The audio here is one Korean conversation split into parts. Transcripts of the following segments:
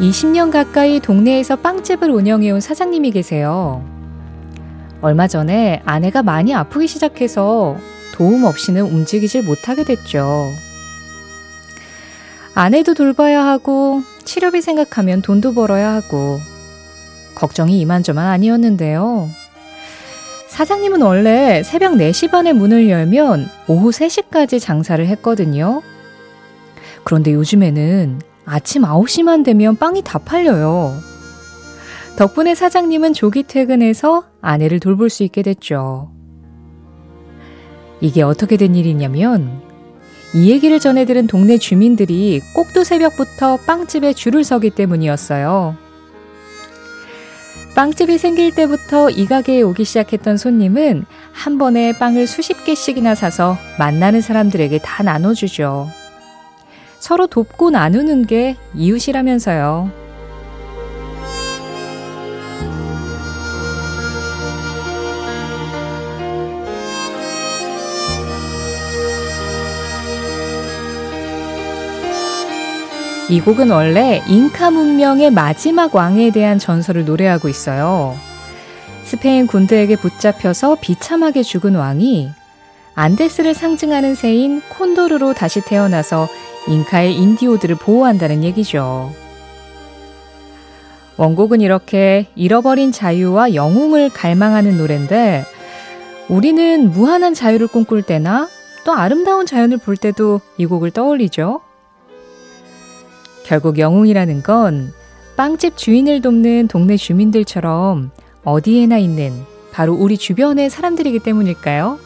20년 가까이 동네에서 빵집을 운영해온 사장님이 계세요. 얼마 전에 아내가 많이 아프기 시작해서 도움 없이는 움직이질 못하게 됐죠. 아내도 돌봐야 하고 치료비 생각하면 돈도 벌어야 하고 걱정이 이만저만 아니었는데요. 사장님은 원래 새벽 4시 반에 문을 열면 오후 3시까지 장사를 했거든요. 그런데 요즘에는 아침 9시만 되면 빵이 다 팔려요. 덕분에 사장님은 조기 퇴근해서 아내를 돌볼 수 있게 됐죠. 이게 어떻게 된 일이냐면 이 얘기를 전해들은 동네 주민들이 꼭두 새벽부터 빵집에 줄을 서기 때문이었어요. 빵집이 생길 때부터 이 가게에 오기 시작했던 손님은 한 번에 빵을 수십 개씩이나 사서 만나는 사람들에게 다 나눠주죠. 서로 돕고 나누는 게 이웃이라면서요. 이 곡은 원래 잉카 문명의 마지막 왕에 대한 전설을 노래하고 있어요. 스페인 군대에게 붙잡혀서 비참하게 죽은 왕이 안데스를 상징하는 새인 콘도르로 다시 태어나서 잉카의 인디오들을 보호한다는 얘기죠. 원곡은 이렇게 잃어버린 자유와 영웅을 갈망하는 노래인데 우리는 무한한 자유를 꿈꿀 때나 또 아름다운 자연을 볼 때도 이 곡을 떠올리죠. 결국 영웅이라는 건 빵집 주인을 돕는 동네 주민들처럼 어디에나 있는 바로 우리 주변의 사람들이기 때문일까요?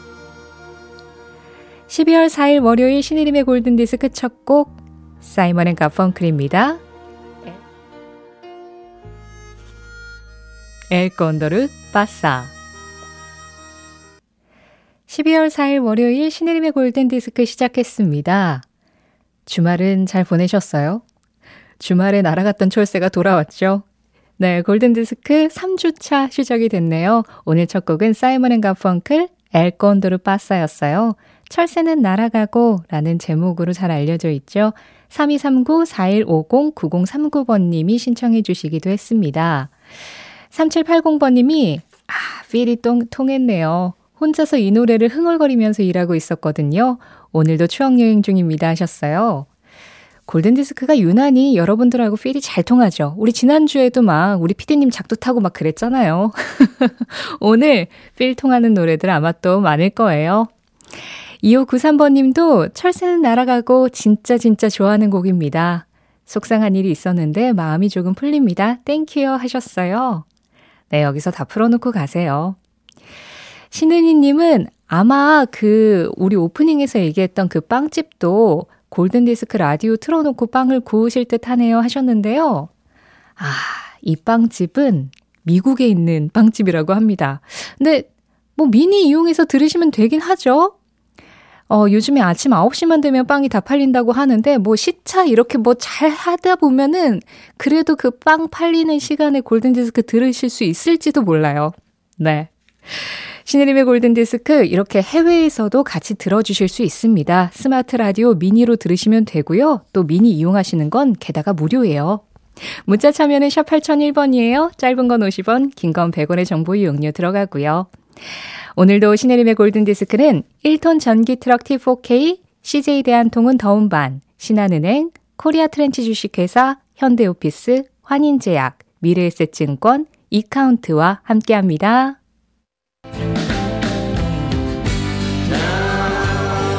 12월 4일 월요일 신혜림의 골든디스크 첫 곡 사이먼 앤 가펑클입니다. 엘 건더르 파사 12월 4일 월요일 신혜림의 골든디스크 시작했습니다. 주말은 잘 보내셨어요? 주말에 날아갔던 철새가 돌아왔죠? 네, 골든디스크 3주차 시작이 됐네요. 오늘 첫 곡은 사이먼 앤 가펑클 엘 건더르 파사였어요. 철새는 날아가고 라는 제목으로 잘 알려져 있죠. 3239-4150-9039번님이 신청해 주시기도 했습니다. 3780번님이 필이 통했네요. 혼자서 이 노래를 흥얼거리면서 일하고 있었거든요. 오늘도 추억여행 중입니다 하셨어요. 골든디스크가 유난히 여러분들하고 필이 잘 통하죠. 우리 지난주에도 막 우리 피디님 작두 타고 막 그랬잖아요. 오늘 필 통하는 노래들 아마 또 많을 거예요. 2593번님도 철새는 날아가고 진짜 좋아하는 곡입니다. 속상한 일이 있었는데 마음이 조금 풀립니다. 땡큐요 하셨어요. 네, 여기서 다 풀어놓고 가세요. 신은희님은 아마 우리 오프닝에서 얘기했던 그 빵집도 골든디스크 라디오 틀어놓고 빵을 구우실 듯 하네요 하셨는데요. 이 빵집은 미국에 있는 빵집이라고 합니다. 근데 뭐 미니 이용해서 들으시면 되긴 하죠. 요즘에 아침 9시만 되면 빵이 다 팔린다고 하는데 뭐 시차 이렇게 뭐 잘 하다 보면은 그래도 그 빵 팔리는 시간에 골든디스크 들으실 수 있을지도 몰라요. 네. 신혜림의 골든디스크 이렇게 해외에서도 같이 들어주실 수 있습니다. 스마트 라디오 미니로 들으시면 되고요. 또 미니 이용하시는 건 게다가 무료예요. 문자 참여는 샵 8001번이에요. 짧은 건 50원, 긴 건 100원의 정보 이용료 들어가고요. 오늘도 신혜림의 골든디스크는 1톤 전기 트럭 T4K, CJ대한통운 더운반, 신한은행, 코리아 트렌치 주식회사, 현대 오피스, 환인제약, 미래에셋증권, 이카운트와 함께합니다.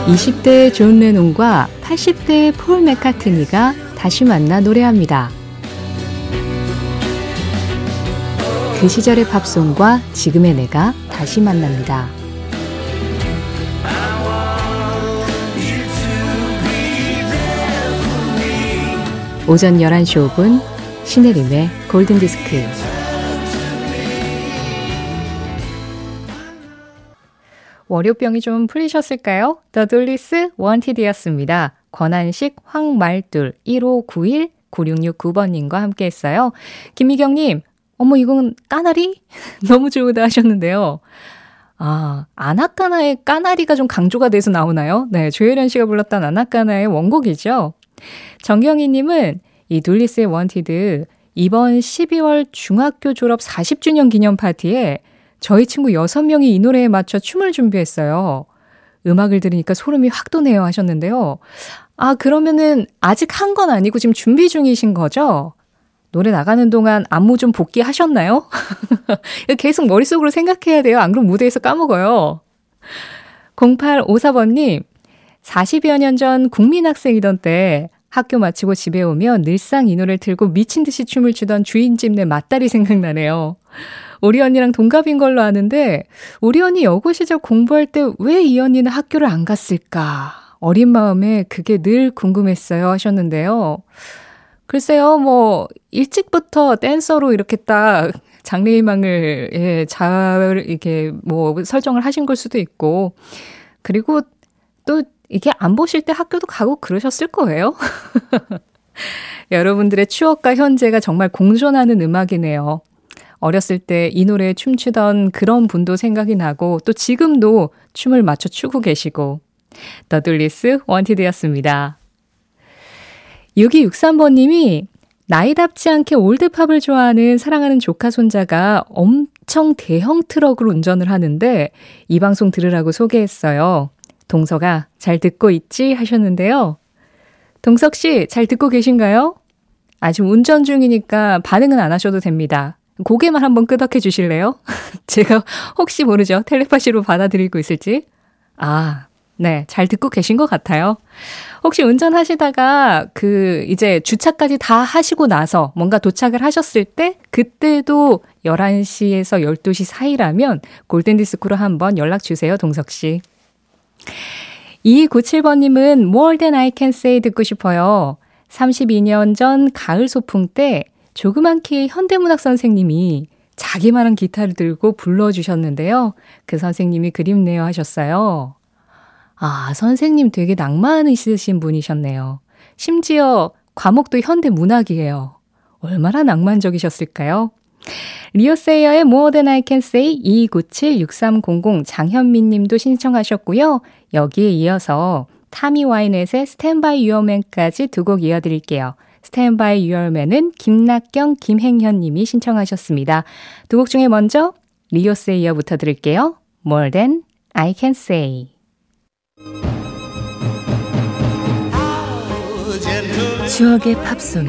20대의 존 레논과 80대의 폴 맥카트니가 다시 만나 노래합니다. 그 시절의 팝송과 지금의 내가 다시 만납니다. 오전 11시 5분 신혜림의 골든디스크. 월요병이 좀 풀리셨을까요? The Doolies, Wanted였습니다. 권한식, 황말둘, 1591-9669번님과 함께했어요. 김미경님, 어머 이건 까나리? 너무 좋으다 하셨는데요. 아나까나의 까나리가 좀 강조가 돼서 나오나요? 네, 조혜련 씨가 불렀던 아나까나의 원곡이죠. 정경희님은 이 둘리스의 원티드 이번 12월 중학교 졸업 40주년 기념 파티에 저희 친구 6명이 이 노래에 맞춰 춤을 준비했어요. 음악을 들으니까 소름이 확 도네요 하셨는데요. 아, 그러면은 아직 한 건 아니고 지금 준비 중이신 거죠? 노래 나가는 동안 안무 좀 복귀하셨나요? 계속 머릿속으로 생각해야 돼요. 안 그러면 무대에서 까먹어요. 0854번님, 40여 년 전 국민학생이던 때 학교 마치고 집에 오면 늘상 이 노래를 틀고 미친 듯이 춤을 추던 주인집 내 맞다리 생각나네요. 우리 언니랑 동갑인 걸로 아는데 우리 언니 여고 시절 공부할 때 왜 이 언니는 학교를 안 갔을까? 어린 마음에 그게 늘 궁금했어요 하셨는데요. 글쎄요, 뭐 일찍부터 댄서로 이렇게 딱 장래희망을 잘 이렇게 뭐 설정을 하신 걸 수도 있고, 그리고 또 이게 안 보실 때 학교도 가고 그러셨을 거예요. 여러분들의 추억과 현재가 정말 공존하는 음악이네요. 어렸을 때 이 노래에 춤추던 그런 분도 생각이 나고 또 지금도 춤을 맞춰 추고 계시고. 더 둘리스 원티드였습니다. 6263번님이 나이답지 않게 올드팝을 좋아하는 사랑하는 조카 손자가 엄청 대형 트럭을 운전을 하는데 이 방송 들으라고 소개했어요. 동서가 잘 듣고 있지 하셨는데요. 동석 씨, 잘 듣고 계신가요? 아직 운전 중이니까 반응은 안 하셔도 됩니다. 고개만 한번 끄덕해 주실래요? 제가 혹시 모르죠. 텔레파시로 받아들이고 있을지. 아, 네, 잘 듣고 계신 것 같아요. 혹시 운전하시다가 이제 주차까지 다 하시고 나서 뭔가 도착을 하셨을 때 그때도 11시에서 12시 사이라면 골든디스크로 한번 연락 주세요, 동석 씨. 2297번님은 More Than I Can Say 듣고 싶어요. 32년 전 가을 소풍 때 조그만 키의 현대문학 선생님이 자기만한 기타를 들고 불러주셨는데요. 그 선생님이 그립네요 하셨어요. 아, 선생님 되게 낭만 있으신 분이셨네요. 심지어 과목도 현대문학이에요. 얼마나 낭만적이셨을까요? 리오세이어의 More Than I Can Say 22976300 장현민 님도 신청하셨고요. 여기에 이어서 타미 와이넷의 Stand By Your Man까지 두 곡 이어드릴게요. Stand By Your Man은 김낙경, 김행현 님이 신청하셨습니다. 두 곡 중에 먼저 리오세이어부터 들을게요. More Than I Can Say. 추억의 팝송에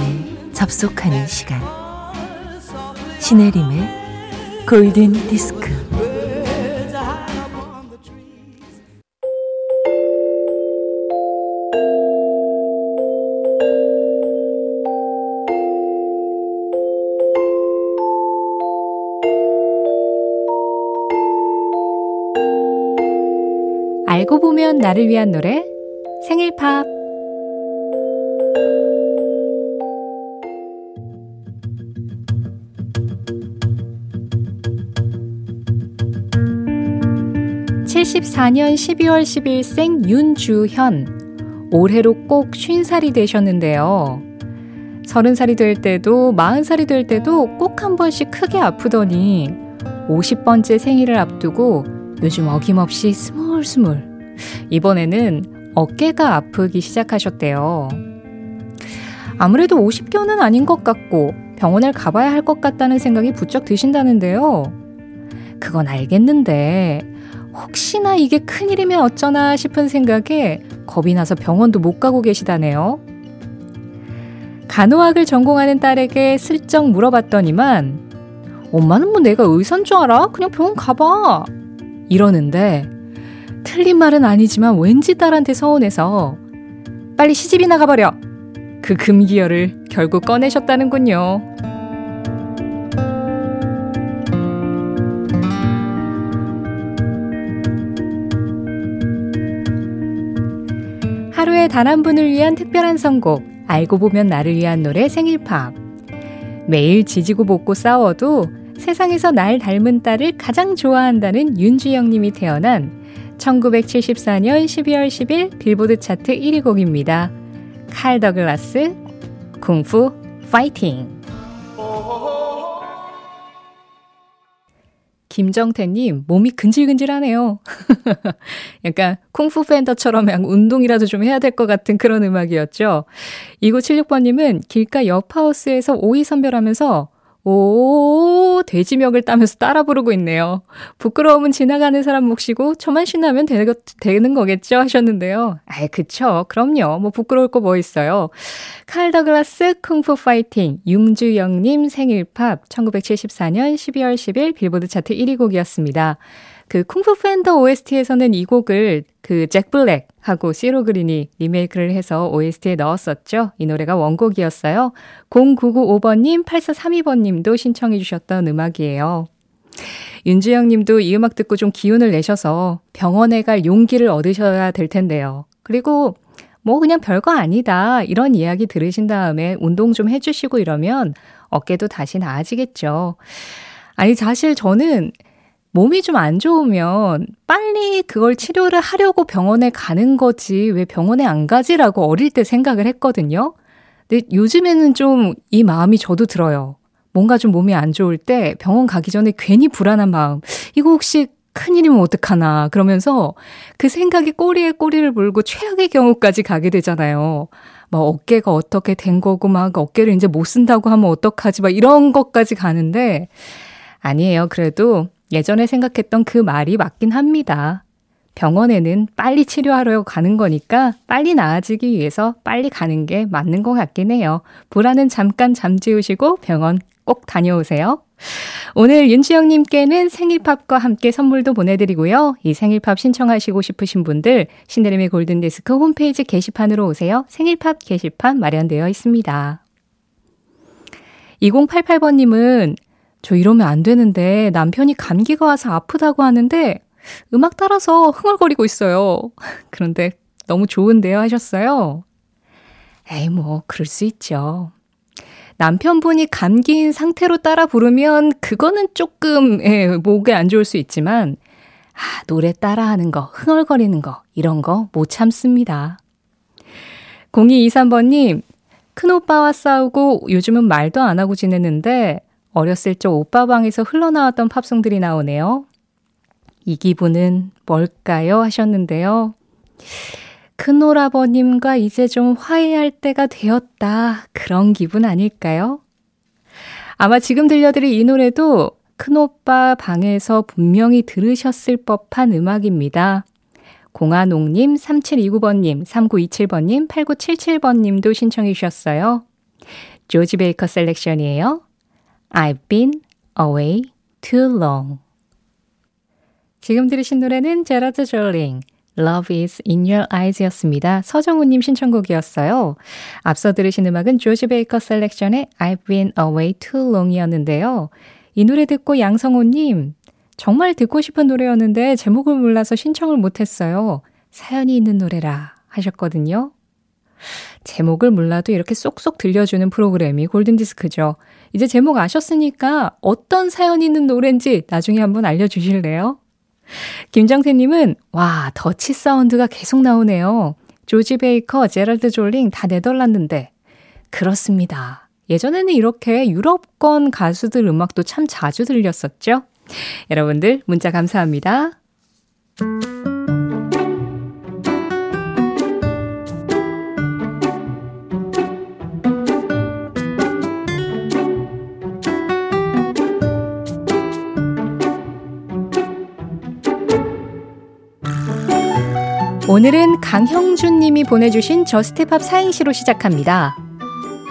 접속하는 시간, 신혜림의 골든 디스크. 알고 보면 나를 위한 노래, 생일 팝. 생 윤주현. 올해로 꼭 50살이 되셨는데요. 30살이 될 때도 40살이 될 때도 꼭 한 번씩 크게 아프더니 50번째 생일을 앞두고 요즘 어김없이 스물스물, 이번에는 어깨가 아프기 시작하셨대요. 아무래도 50견은 아닌 것 같고 병원을 가봐야 할 것 같다는 생각이 부쩍 드신다는데요. 그건 알겠는데 혹시나 이게 큰일이면 어쩌나 싶은 생각에 겁이 나서 병원도 못 가고 계시다네요. 간호학을 전공하는 딸에게 슬쩍 물어봤더니만 엄마는 뭐 내가 의사인 줄 알아? 그냥 병원 가봐! 이러는데 틀린 말은 아니지만 왠지 딸한테 서운해서 빨리 시집이 나가버려! 그 금기어를 결국 꺼내셨다는군요. 하루에 단 한 분을 위한 특별한 선곡, 알고 보면 나를 위한 노래 생일팝. 매일 지지고 볶고 싸워도 세상에서 날 닮은 딸을 가장 좋아한다는 윤주영님이 태어난 1974년 12월 10일 빌보드 차트 1위 곡입니다. 칼 더글라스, 쿵푸 파이팅. 김정태님, 몸이 근질근질하네요. 약간 쿵푸 팬더처럼 운동이라도 좀 해야 될 것 같은 그런 음악이었죠. 2976번님은 길가 옆 하우스에서 오이 선별하면서 오 돼지멱을 따면서 따라 부르고 있네요. 부끄러움은 지나가는 사람 몫이고 저만 신나면 되는 거겠죠 하셨는데요. 아, 그쵸. 그럼요. 뭐 부끄러울 거 뭐 있어요. 칼 더글라스 쿵푸 파이팅 융주영님 생일팝 1974년 12월 10일 빌보드 차트 1위 곡이었습니다. 그 쿵푸 팬더 OST에서는 이 곡을 그 잭 블랙하고 시로 그린이 리메이크를 해서 OST에 넣었었죠. 이 노래가 원곡이었어요. 0995번님, 8432번님도 신청해 주셨던 음악이에요. 윤주영 님도 이 음악 듣고 좀 기운을 내셔서 병원에 갈 용기를 얻으셔야 될 텐데요. 그리고 뭐 그냥 별거 아니다 이런 이야기 들으신 다음에 운동 좀 해주시고 이러면 어깨도 다시 나아지겠죠. 아니 사실 저는 몸이 좀 안 좋으면 빨리 그걸 치료를 하려고 병원에 가는 거지 왜 병원에 안 가지라고 어릴 때 생각을 했거든요. 근데 요즘에는 좀 이 마음이 저도 들어요. 뭔가 좀 몸이 안 좋을 때 병원 가기 전에 괜히 불안한 마음. 이거 혹시 큰일이면 어떡하나 그러면서 그 생각이 꼬리에 꼬리를 물고 최악의 경우까지 가게 되잖아요. 막 어깨가 어떻게 된 거고 막 어깨를 이제 못 쓴다고 하면 어떡하지 막 이런 것까지 가는데 아니에요. 그래도 예전에 생각했던 그 말이 맞긴 합니다. 병원에는 빨리 치료하러 가는 거니까 빨리 나아지기 위해서 빨리 가는 게 맞는 것 같긴 해요. 불안은 잠깐 잠재우시고 병원 꼭 다녀오세요. 오늘 윤지영님께는 생일팝과 함께 선물도 보내드리고요. 이 생일팝 신청하시고 싶으신 분들 신혜림의 골든디스크 홈페이지 게시판으로 오세요. 생일팝 게시판 마련되어 있습니다. 2088번님은 저 이러면 안 되는데 남편이 감기가 와서 아프다고 하는데 음악 따라서 흥얼거리고 있어요. 그런데 너무 좋은데요 하셨어요. 에이 뭐 그럴 수 있죠. 남편분이 감기인 상태로 따라 부르면 그거는 조금 목에 안 좋을 수 있지만 노래 따라하는 거, 흥얼거리는 거 이런 거 못 참습니다. 0223번님 큰오빠와 싸우고 요즘은 말도 안 하고 지내는데 어렸을 적 오빠 방에서 흘러나왔던 팝송들이 나오네요. 이 기분은 뭘까요? 하셨는데요. 큰오라버님과 이제 좀 화해할 때가 되었다. 그런 기분 아닐까요? 아마 지금 들려드릴 이 노래도 큰오빠 방에서 분명히 들으셨을 법한 음악입니다. 공한옥님, 3729번님, 3927번님, 8977번님도 신청해 주셨어요. 조지 베이커 셀렉션이에요. I've been away too long. 지금 들으신 노래는 제라드 졸링, Love Is In Your Eyes 였습니다. 서정우님 신청곡이었어요. 앞서 들으신 음악은 조지 베이커 셀렉션의 I've been away too long 이었는데요. 이 노래 듣고 양성호님, 정말 듣고 싶은 노래였는데 제목을 몰라서 신청을 못했어요. 사연이 있는 노래라 하셨거든요. 제목을 몰라도 이렇게 쏙쏙 들려주는 프로그램이 골든디스크죠. 이제 제목 아셨으니까 어떤 사연이 있는 노래인지 나중에 한번 알려주실래요? 김정태님은 와 더치 사운드가 계속 나오네요. 조지 베이커, 제럴드 졸링 다 내덜란드인데 그렇습니다. 예전에는 이렇게 유럽권 가수들 음악도 참 자주 들렸었죠. 여러분들 문자 감사합니다. 오늘은 강형준 님이 보내주신 저스트팝 4행시로 시작합니다.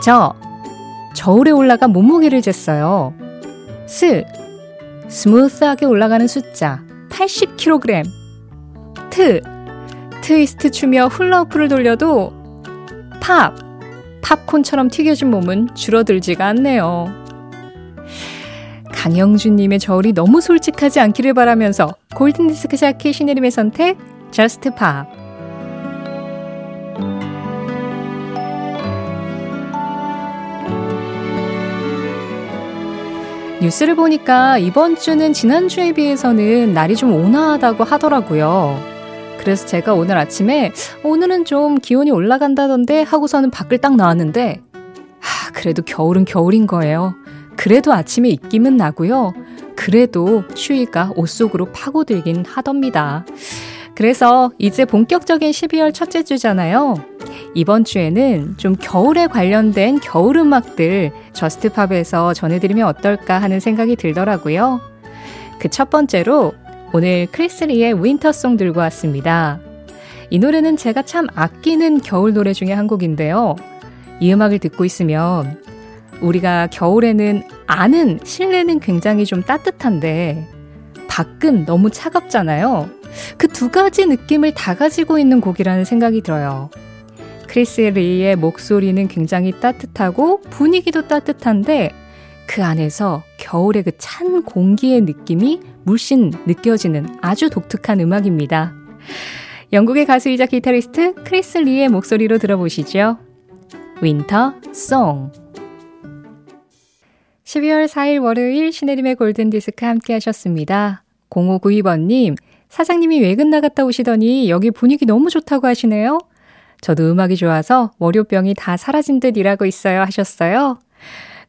저, 저울에 올라가 몸무게를 쟀어요. 스무스하게 올라가는 숫자 80kg. 트위스트 추며 훌라후프를 돌려도 팝콘처럼 튀겨진 몸은 줄어들지가 않네요. 강형준 님의 저울이 너무 솔직하지 않기를 바라면서 골든디스크 자켓 신혜림의 선택 Just Pop. 뉴스를 보니까 이번 주는 지난주에 비해서는 날이 좀 온화하다고 하더라고요. 그래서 제가 오늘 아침에 오늘은 좀 기온이 올라간다던데 하고서는 밖을 딱 나왔는데 그래도 겨울은 겨울인 거예요. 그래도 아침에 입김은 나고요. 그래도 추위가 옷 속으로 파고들긴 하답니다. 그래서 이제 본격적인 12월 첫째 주잖아요. 이번 주에는 좀 겨울에 관련된 겨울 음악들 저스트팝에서 전해드리면 어떨까 하는 생각이 들더라고요. 그 첫 번째로 오늘 크리스리의 윈터송 들고 왔습니다. 이 노래는 제가 참 아끼는 겨울 노래 중에 한 곡인데요. 이 음악을 듣고 있으면 우리가 겨울에는 안은 실내는 굉장히 좀 따뜻한데 밖은 너무 차갑잖아요. 그 두 가지 느낌을 다 가지고 있는 곡이라는 생각이 들어요. 크리스 리의 목소리는 굉장히 따뜻하고 분위기도 따뜻한데 그 안에서 겨울의 그 찬 공기의 느낌이 물씬 느껴지는 아주 독특한 음악입니다. 영국의 가수이자 기타리스트 크리스 리의 목소리로 들어보시죠. 윈터 송. 12월 4일 월요일 신혜림의 골든디스크 함께 하셨습니다. 0592번님, 사장님이 외근 나갔다 오시더니 여기 분위기 너무 좋다고 하시네요. 저도 음악이 좋아서 월요병이 다 사라진 듯 일하고 있어요 하셨어요.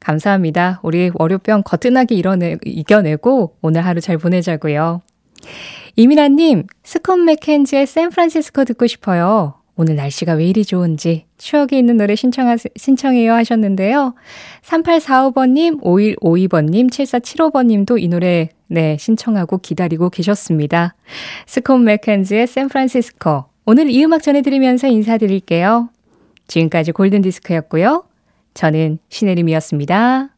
감사합니다. 우리 월요병 거뜬하게 이겨내고 오늘 하루 잘 보내자고요. 이민아님, 스콧 맥켄지의 샌프란시스코 듣고 싶어요. 오늘 날씨가 왜 이리 좋은지 추억이 있는 노래 신청해요 하셨는데요. 3845번님, 5152번님, 7475번님도 이 노래 신청하고 기다리고 계셨습니다. 스콧 맥켄지의 샌프란시스코. 오늘 이 음악 전해드리면서 인사드릴게요. 지금까지 골든디스크였고요. 저는 신혜림이었습니다.